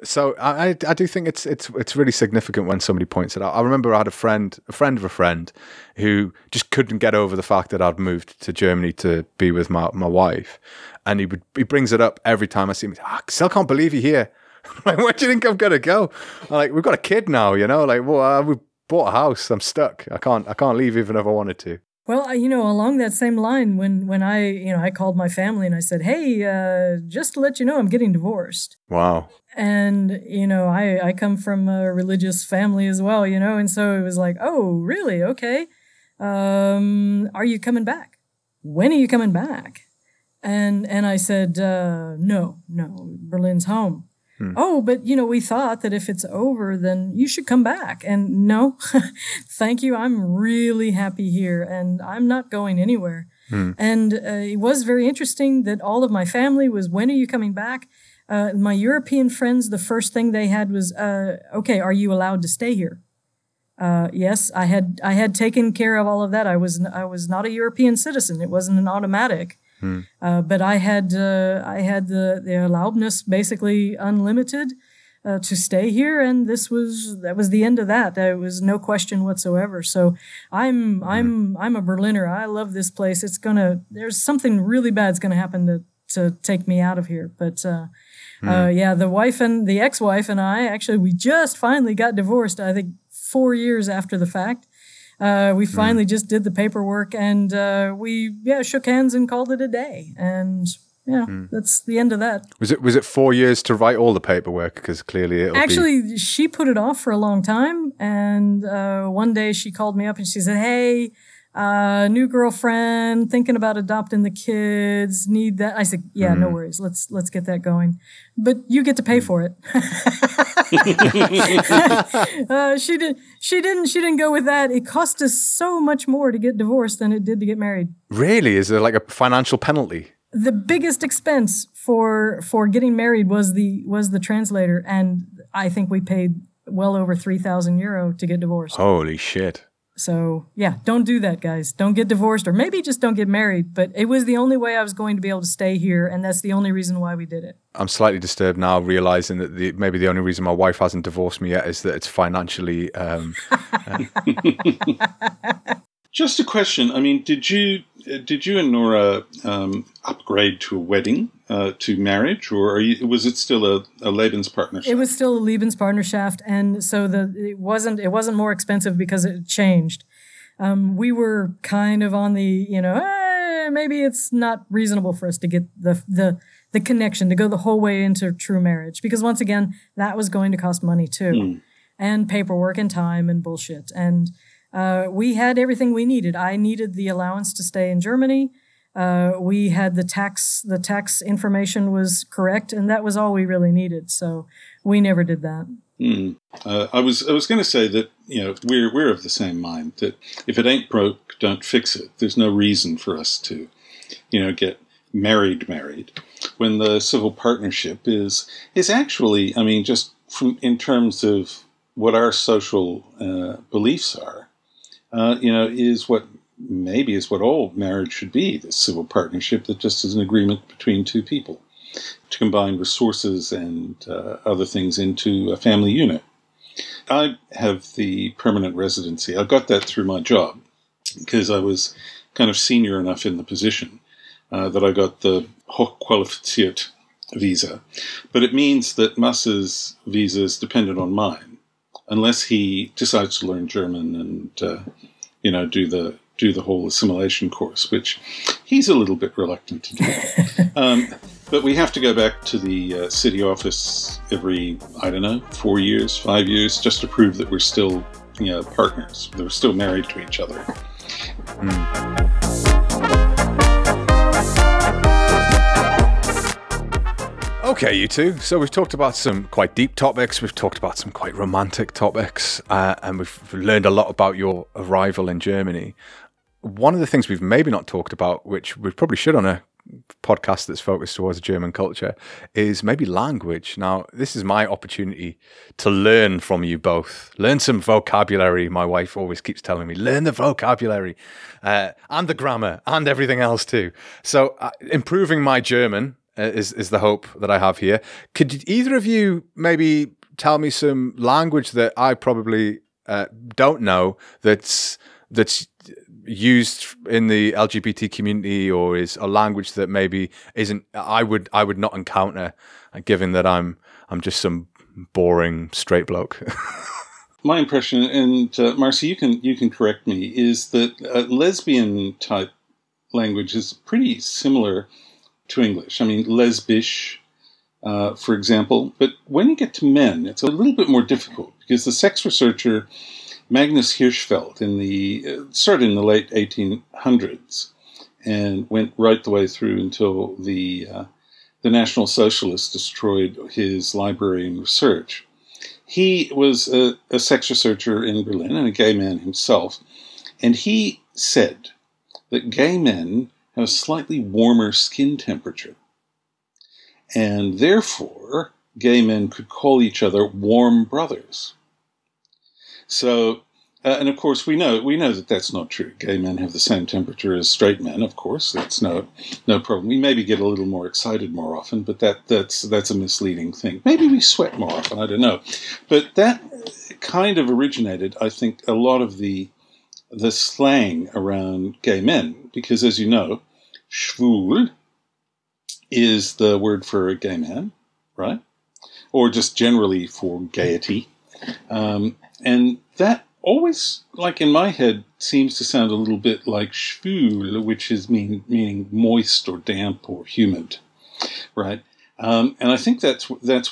So I do think it's really significant when somebody points it out. I remember I had a friend of a friend who just couldn't get over the fact that I'd moved to Germany to be with my wife, and he brings it up every time I see him. He's, I still can't believe you're here. I'm like, where do you think I'm gonna go? I'm like, we've got a kid now, you know. Like, well, we bought a house. I'm stuck. I can't leave even if I wanted to. Well, you know, along that same line, when I, you know, I called my family and I said, hey, just to let you know, I'm getting divorced. Wow. And, you know, I come from a religious family as well, you know, and so it was like, oh, really? Okay. Are you coming back? When are you coming back? And I said, no, Berlin's home. Oh, but, you know, we thought that if it's over, then you should come back. And no, thank you. I'm really happy here and I'm not going anywhere. And it was very interesting that all of my family was, when are you coming back? My European friends, the first thing they had was, okay, are you allowed to stay here? Yes, I had taken care of all of that. I was not a European citizen. It wasn't an automatic. But I had the allowedness basically unlimited to stay here, and that was the end of that. It was no question whatsoever. So I'm a Berliner. I love this place. There's something really bad's gonna happen to take me out of here. But yeah, the ex-wife and I actually we just finally got divorced. I think 4 years after the fact. We finally just did the paperwork and we shook hands and called it a day. And yeah, that's the end of that. Was it 4 years to write all the paperwork? Because clearly she put it off for a long time. And one day she called me up and she said, hey, new girlfriend, thinking about adopting the kids, need that. I said, yeah, no worries. Let's get that going. But you get to pay for it. She didn't go with that. It cost us so much more to get divorced than it did to get married. Really? Is there like a financial penalty? The biggest expense for getting married was the translator. And I think we paid well over 3,000 euro to get divorced. Holy shit. So, yeah, don't do that, guys. Don't get divorced or maybe just don't get married. But it was the only way I was going to be able to stay here, and that's the only reason why we did it. I'm slightly disturbed now realizing that maybe the only reason my wife hasn't divorced me yet is that it's financially... Just a question. I mean, did you and Nora upgrade to a wedding, to marriage, or was it still a Lebenspartnerschaft? It was still a Lebenspartnerschaft, and so it wasn't more expensive because it changed. We were kind of on the, you know, maybe it's not reasonable for us to get the connection to go the whole way into true marriage, because once again that was going to cost money too, and paperwork and time and bullshit and. We had everything we needed. I needed the allowance to stay in Germany. We had the tax information was correct, and that was all we really needed. So we never did that. I was going to say that, you know, we're of the same mind that if it ain't broke, don't fix it. There's no reason for us to, you know, get married when the civil partnership is actually, I mean, just from in terms of what our social beliefs are. You know, is what all marriage should be, this civil partnership that just is an agreement between two people to combine resources and other things into a family unit. I have the permanent residency. I got that through my job because I was kind of senior enough in the position that I got the Hochqualifiziert visa. But it means that Massa's visa is dependent on mine. unless he decides to learn German and do the whole assimilation course, which he's a little bit reluctant to do. But we have to go back to the city office every, 4 years, 5 years, just to prove that we're still partners. We're still married to each other. Okay, you two. So we've talked about some quite deep topics. We've talked about some quite romantic topics. And we've learned a lot about your arrival in Germany. One of the things we've maybe not talked about, which we probably should on a podcast that's focused towards German culture, is maybe language. Now, this is my opportunity to learn from you both. Learn some vocabulary. My wife always keeps telling me, learn the vocabulary and the grammar and everything else too. So improving my German is the hope that I have here. Could either of you maybe tell me some language that I probably don't know that's used in the LGBT community, or is a language that maybe isn't I would not encounter, given that I'm just some boring straight bloke? My impression, and Marcy, you can correct me, is that lesbian type language is pretty similar to English. I mean, lesbish, for example. But when you get to men, it's a little bit more difficult, because the sex researcher Magnus Hirschfeld started in the late 1800s and went right the way through until the National Socialists destroyed his library and research. He was a sex researcher in Berlin and a gay man himself, and he said that gay men have a slightly warmer skin temperature, and therefore gay men could call each other warm brothers. So, and of course, we know that that's not true. Gay men have the same temperature as straight men, of course. That's no problem. We maybe get a little more excited more often, but that's a misleading thing. Maybe we sweat more often, I don't know. But that kind of originated, I think, a lot of the slang around gay men, because, as you know, schwul is the word for a gay man, right? Or just generally for gaiety. And that always, like in my head, seems to sound a little bit like schwül, which is meaning moist or damp or humid, right? And I think that's where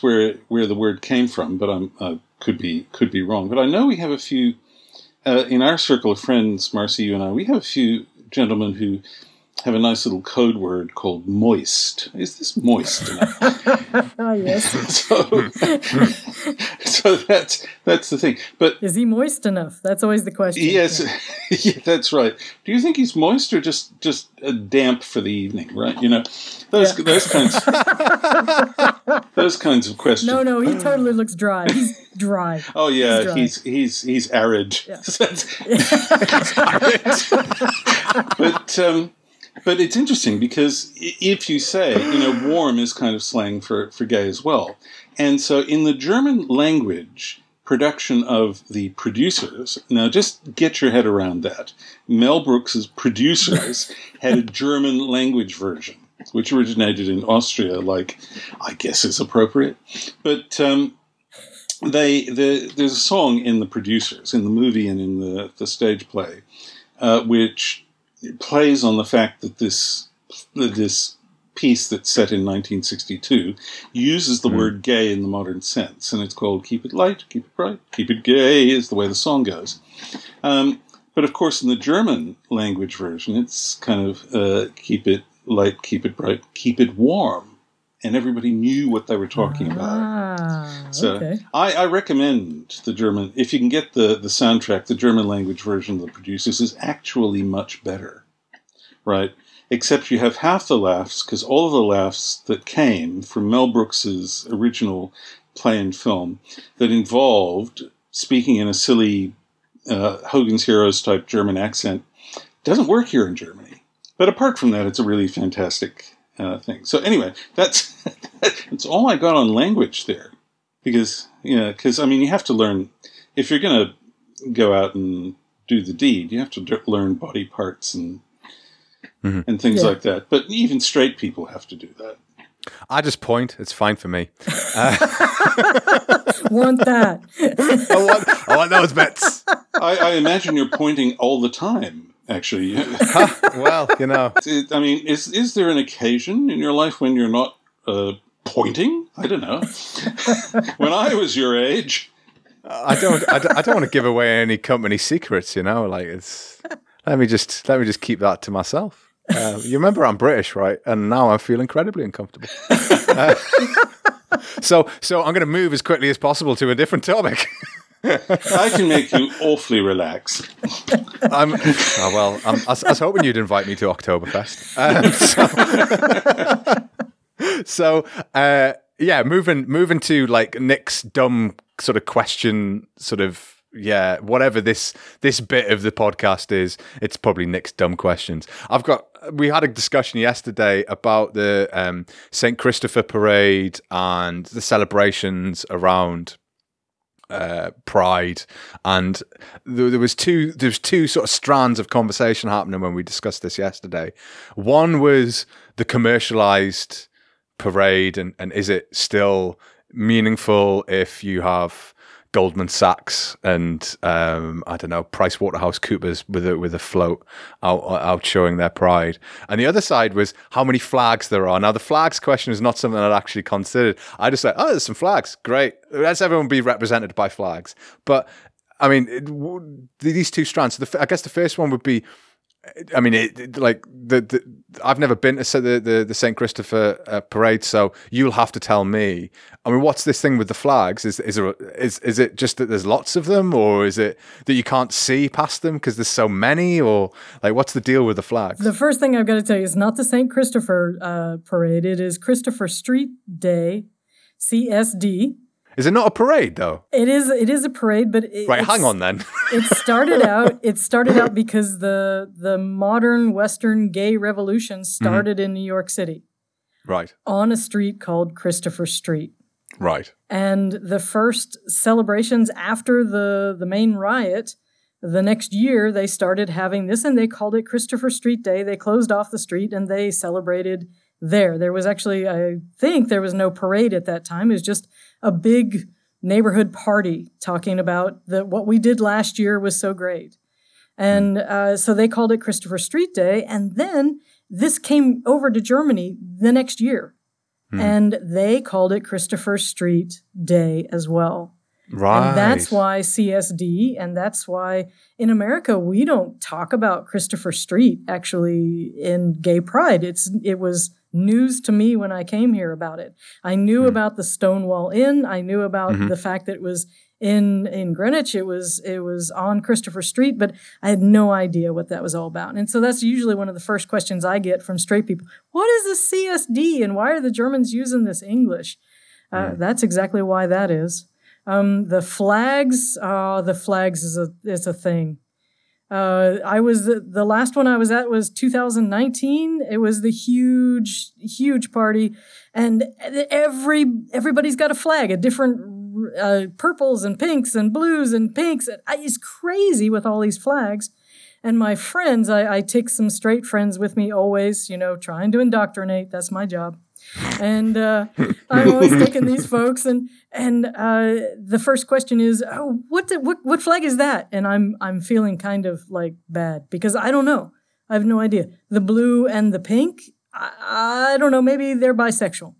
the word came from, but I could be wrong. But I know we have a few in our circle of friends, Marcy, you and I. We have a few gentlemen who have a nice little code word called moist. Is this moist enough? Oh, yes. So that's the thing. But is he moist enough? That's always the question. Yes, yeah, that's right. Do you think he's moist or just damp for the evening, right? Those kinds of questions. No, he totally looks dry. He's dry. Oh yeah, he's arid. Yeah. He's arid. But it's interesting, because if you say, warm is kind of slang for gay as well. And so in the German language production of The Producers, now just get your head around that. Mel Brooks's Producers had a German language version, which originated in Austria, like I guess is appropriate. But there's a song in The Producers, in the movie and in the stage play, which plays on the fact that this piece that's set in 1962 uses the word gay in the modern sense, and it's called Keep It Light, Keep It Bright, Keep It Gay is the way the song goes. But of course, in the German language version, it's kind of Keep It Light, Keep It Bright, Keep It Warm, and everybody knew what they were talking about. So okay. I recommend the German, if you can get the soundtrack, the German language version of The Producers is actually much better, right? Except you have half the laughs, because all of the laughs that came from Mel Brooks's original play and film that involved speaking in a silly Hogan's Heroes type German accent doesn't work here in Germany. But apart from that, it's a really fantastic thing. So anyway, that's all I got on language there, because you have to learn if you're going to go out and do the deed. You have to learn body parts and things like that. But even straight people have to do that. I just point. It's fine for me. Want that? I want I want those bits. I imagine you're pointing all the time, actually. Well, you know. I mean, is there an occasion in your life when you're not pointing? I don't know. When I was your age. I don't want to give away any company secrets, you know. Like, it's let me just keep that to myself. You remember I'm British, right? And now I feel incredibly uncomfortable. So I'm going to move as quickly as possible to a different topic. I can make you awfully relaxed. I was hoping you'd invite me to Oktoberfest. Yeah, moving to like Nick's dumb sort of question, sort of, yeah, whatever this bit of the podcast is, it's probably Nick's dumb questions. We had a discussion yesterday about the St. Christopher Parade and the celebrations around Pride, and there was two sort of strands of conversation happening when we discussed this yesterday. One was the commercialized parade, and is it still meaningful if you have Goldman Sachs and I don't know, PricewaterhouseCoopers with a float out showing their pride? And the other side was how many flags there are. Now the flags question is not something I'd actually considered. I just said, oh, there's some flags, great, let's everyone be represented by flags. But I mean, these two strands. I guess the first one would be, I mean, I've never been to the St. Christopher parade, so you'll have to tell me. I mean, what's this thing with the flags? Is it just that there's lots of them, or is it that you can't see past them because there's so many, or like what's the deal with the flags? The first thing I've got to tell you is not the St. Christopher parade. It is Christopher Street Day, CSD. Is it not a parade, though? It is a parade, but right. Hang on, then. It started out because the modern Western gay revolution started in New York City, right, on a street called Christopher Street, right. And the first celebrations after the main riot, the next year they started having this, and they called it Christopher Street Day. They closed off the street and they celebrated there. There was actually, I think, there was no parade at that time. It was just a big neighborhood party talking about what we did last year was so great. And so they called it Christopher Street Day. And then this came over to Germany the next year. Mm. And they called it Christopher Street Day as well. Right. And that's why CSD, and that's why in America we don't talk about Christopher Street actually in gay pride. It was news to me when I came here about it. I knew about the Stonewall Inn. I knew about the fact that it was in Greenwich. It was on Christopher Street, but I had no idea what that was all about. And so that's usually one of the first questions I get from straight people. What is a CSD, and why are the Germans using this English? That's exactly why that is. The flags is a thing. I was the last one I was at was 2019. It was the huge, huge party, and everybody's got a flag, a different purples and pinks and blues and pinks. It's crazy with all these flags. And my friends, I take some straight friends with me always, you know, trying to indoctrinate. That's my job. And I'm always taking these folks, and the first question is, oh, what flag is that? And I'm feeling kind of like bad because I don't know. I have no idea. The blue and the pink, I don't know. Maybe they're bisexual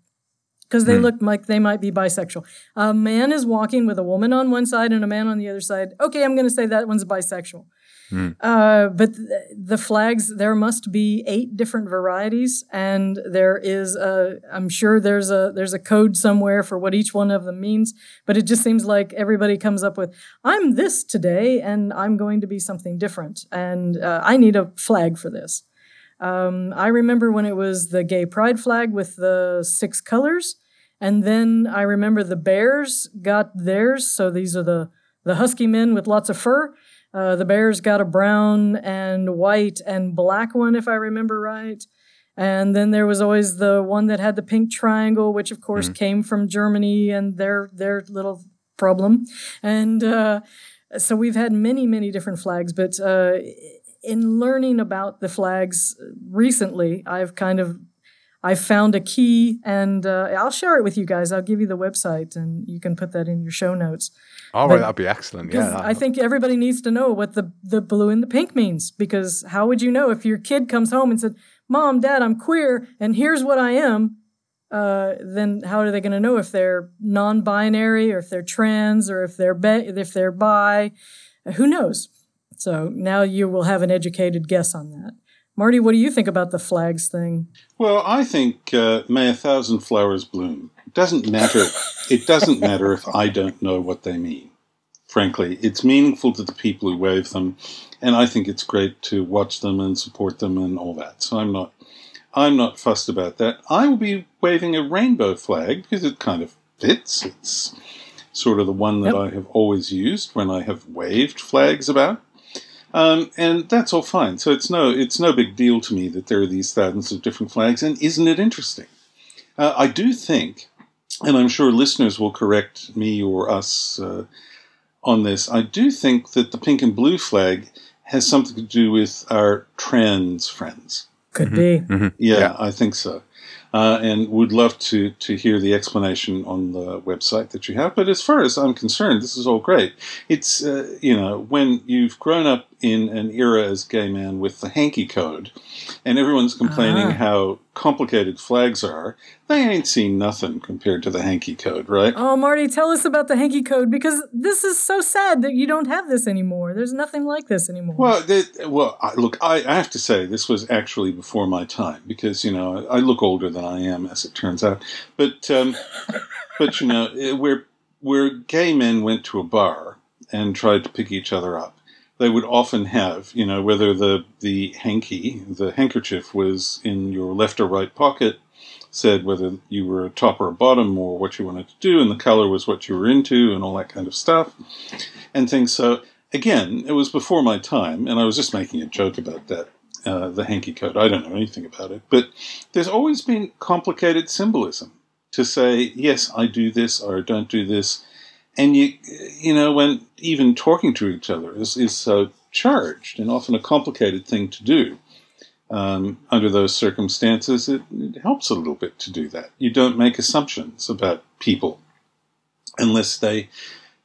because they look like they might be bisexual. A man is walking with a woman on one side and a man on the other side. Okay, I'm going to say that one's bisexual. But the flags, there must be 8 different varieties, and there is I'm sure there's a code somewhere for what each one of them means, but it just seems like everybody comes up with, I'm this today and I'm going to be something different, and I need a flag for this. I remember when it was the gay pride flag with the 6 colors, and then I remember the Bears got theirs, so these are the husky men with lots of fur. The Bears got a brown and white and black one, if I remember right. And then there was always the one that had the pink triangle, which, of course, came from Germany and their little problem. And so we've had many, many different flags. But in learning about the flags recently, I've kind of – I found a key, and I'll share it with you guys. I'll give you the website, and you can put that in your show notes. All right, that'd be excellent. Yeah, I think everybody needs to know what the blue and the pink means, because how would you know if your kid comes home and said, Mom, Dad, I'm queer, and here's what I am, then how are they going to know if they're non-binary or if they're trans or if they're bi? Who knows? So now you will have an educated guess on that. Marty, what do you think about the flags thing? Well, I think may 1,000 flowers bloom. It doesn't matter. It doesn't matter if I don't know what they mean. Frankly, it's meaningful to the people who wave them, and I think it's great to watch them and support them and all that. So I'm not fussed about that. I will be waving a rainbow flag because it kind of fits. It's sort of the one that I have always used when I have waved flags about. And that's all fine. So it's no big deal to me that there are these thousands of different flags. And isn't it interesting? I do think, and I'm sure listeners will correct me or us on this, I do think that the pink and blue flag has something to do with our trans friends. Could be. Mm-hmm. Yeah, I think so. And would love to hear the explanation on the website that you have. But as far as I'm concerned, this is all great. It's, when you've grown up in an era as gay man with the hanky code and everyone's complaining how complicated flags are, they ain't seen nothing compared to the hanky code, right? Oh, Marty, tell us about the hanky code, because this is so sad that you don't have this anymore. There's nothing like this anymore. Well, I have to say this was actually before my time because, I look older than I am, as it turns out. But, where gay men went to a bar and tried to pick each other up, they would often have, whether the handkerchief was in your left or right pocket, said whether you were a top or a bottom or what you wanted to do, and the color was what you were into and all that kind of stuff and things. So, again, it was before my time, and I was just making a joke about that, the hanky code. I don't know anything about it. But there's always been complicated symbolism to say, yes, I do this or don't do this. And you know, when even talking to each other is so charged and often a complicated thing to do under those circumstances, it helps a little bit to do that. You don't make assumptions about people unless they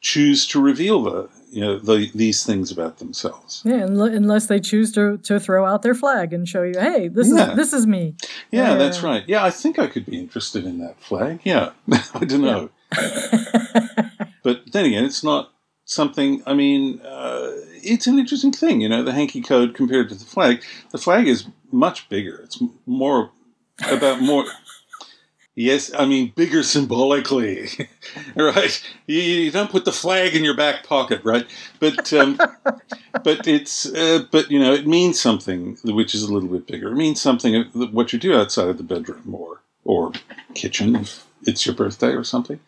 choose to reveal these things about themselves. Yeah, unless they choose to throw out their flag and show you, hey, this is me. Yeah, that's right. Yeah, I think I could be interested in that flag. Yeah, I don't know. Yeah. But then again, it's not something, it's an interesting thing, the hanky code compared to the flag. The flag is much bigger. It's more about yes, bigger symbolically, right? You don't put the flag in your back pocket, right? But, but it's, it means something which is a little bit bigger. It means something what you do outside of the bedroom or kitchen. It's your birthday or something.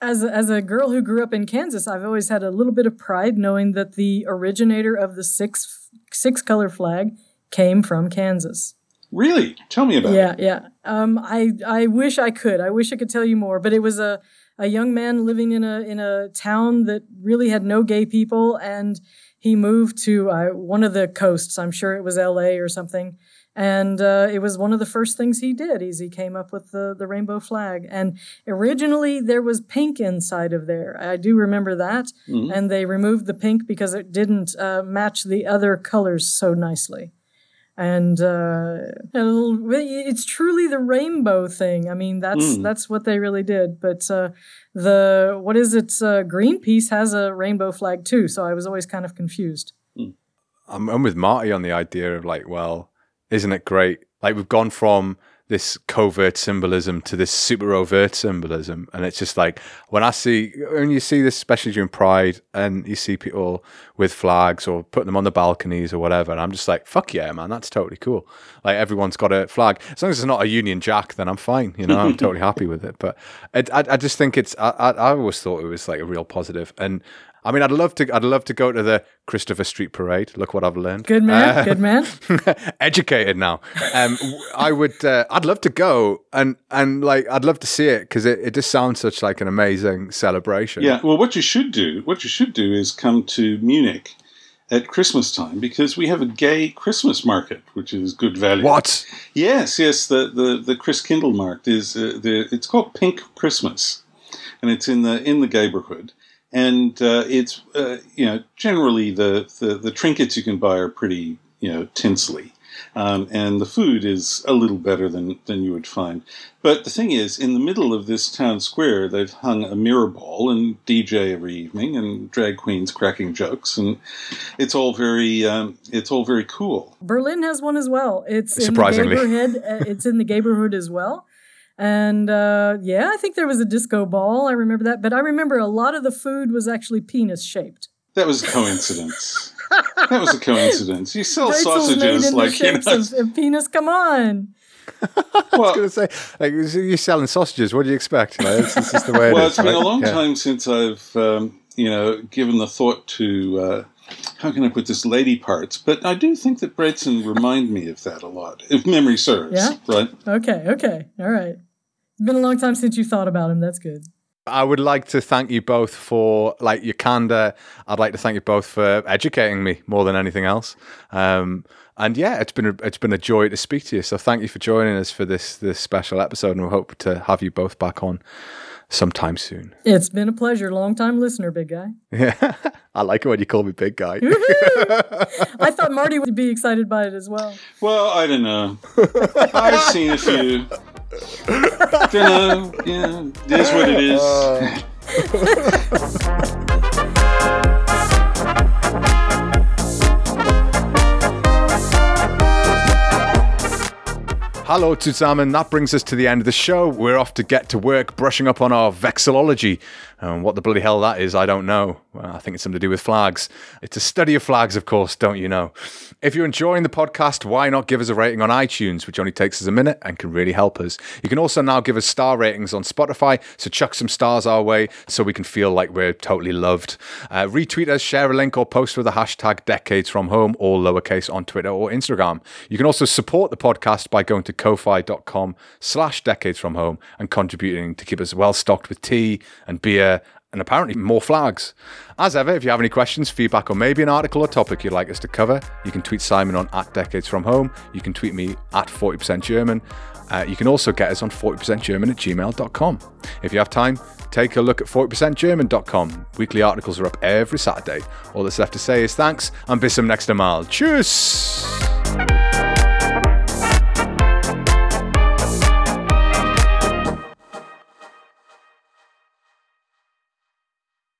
As a girl who grew up in Kansas, I've always had a little bit of pride knowing that the originator of the six-color flag came from Kansas. Really? Tell me about it. Yeah, yeah. I wish I could. I wish I could tell you more. But it was a young man living in a town that really had no gay people, and he moved to one of the coasts. I'm sure it was L.A. or something. And it was one of the first things he did is he came up with the rainbow flag. And originally there was pink inside of there. I do remember that. Mm-hmm. And they removed the pink because it didn't match the other colors so nicely. And it's truly the rainbow thing. That's what they really did. But Greenpeace has a rainbow flag too. So I was always kind of confused. I'm with Marty on the idea of isn't it great? We've gone from this covert symbolism to this super overt symbolism. And it's just when you see this, especially during Pride, and you see people with flags or putting them on the balconies or whatever. And I'm just fuck yeah, man, that's totally cool. Everyone's got a flag. As long as it's not a Union Jack, then I'm fine. I'm totally happy with it. But I just think I always thought it was a real positive. And I'd love to go to the Christopher Street Parade. Look what I've learned. Good man, good man. Educated now. I'd love to go and I'd love to see it because it just sounds such an amazing celebration. Yeah. Well, what you should do is come to Munich at Christmas time because we have a gay Christmas market, which is good value. What? Yes. The Chris Kindle market is it's called Pink Christmas, and it's in the gayborhood, and it's generally the trinkets you can buy are pretty tinsely. And the food is a little better than you would find. But the thing is, in the middle of this town square, they've hung a mirror ball and DJ every evening and drag queens cracking jokes. And it's all very cool. Berlin has one as well. It's surprisingly. It's in the neighborhood as well. And I think there was a disco ball. I remember that. But I remember a lot of the food was actually penis shaped. That was a coincidence. You sell Brezel's sausages like penis. Come on. I was going to say, you're selling sausages. What do you expect? This is the way. Well, it's been a long time since I've given the thought to how can I put this, lady parts. But I do think that Brezel remind me of that a lot, if memory serves. Yeah? Right. Okay. All right. It's been a long time since you thought about him. That's good. I would like to thank you both for your candor. I'd like to thank you both for educating me more than anything else. It's been a joy to speak to you. So thank you for joining us for this special episode, and we hope to have you both back on sometime soon. It's been a pleasure. Long time listener, big guy. Yeah, I like it when you call me big guy. I thought Marty would be excited by it as well. Well, I don't know. I've seen a few. Dunno, yeah, it is what it is. Hello, zusammen. That brings us to the end of the show. We're off to get to work brushing up on our vexillology. What the bloody hell that is, I don't know. I think it's something to do with flags. It's a study of flags, of course, don't you know? If you're enjoying the podcast, why not give us a rating on iTunes, which only takes us a minute and can really help us. You can also now give us star ratings on Spotify, so chuck some stars our way so we can feel like we're totally loved. Retweet us, share a link, or post with the hashtag #DecadesFromHome, all lowercase, on Twitter or Instagram. You can also support the podcast by going to ko-fi.com/decadesfromhome and contributing to keep us well stocked with tea and beer, and apparently more flags. As ever, if you have any questions, feedback, or maybe an article or topic you'd like us to cover, you can tweet Simon on @DecadesFromHome. You can tweet me @40%German. You can also get us on 40%German@gmail.com. If you have time, take a look at 40%German.com. Weekly articles are up every Saturday. All that's left to say is thanks and bis zum nächsten Mal. Tschüss!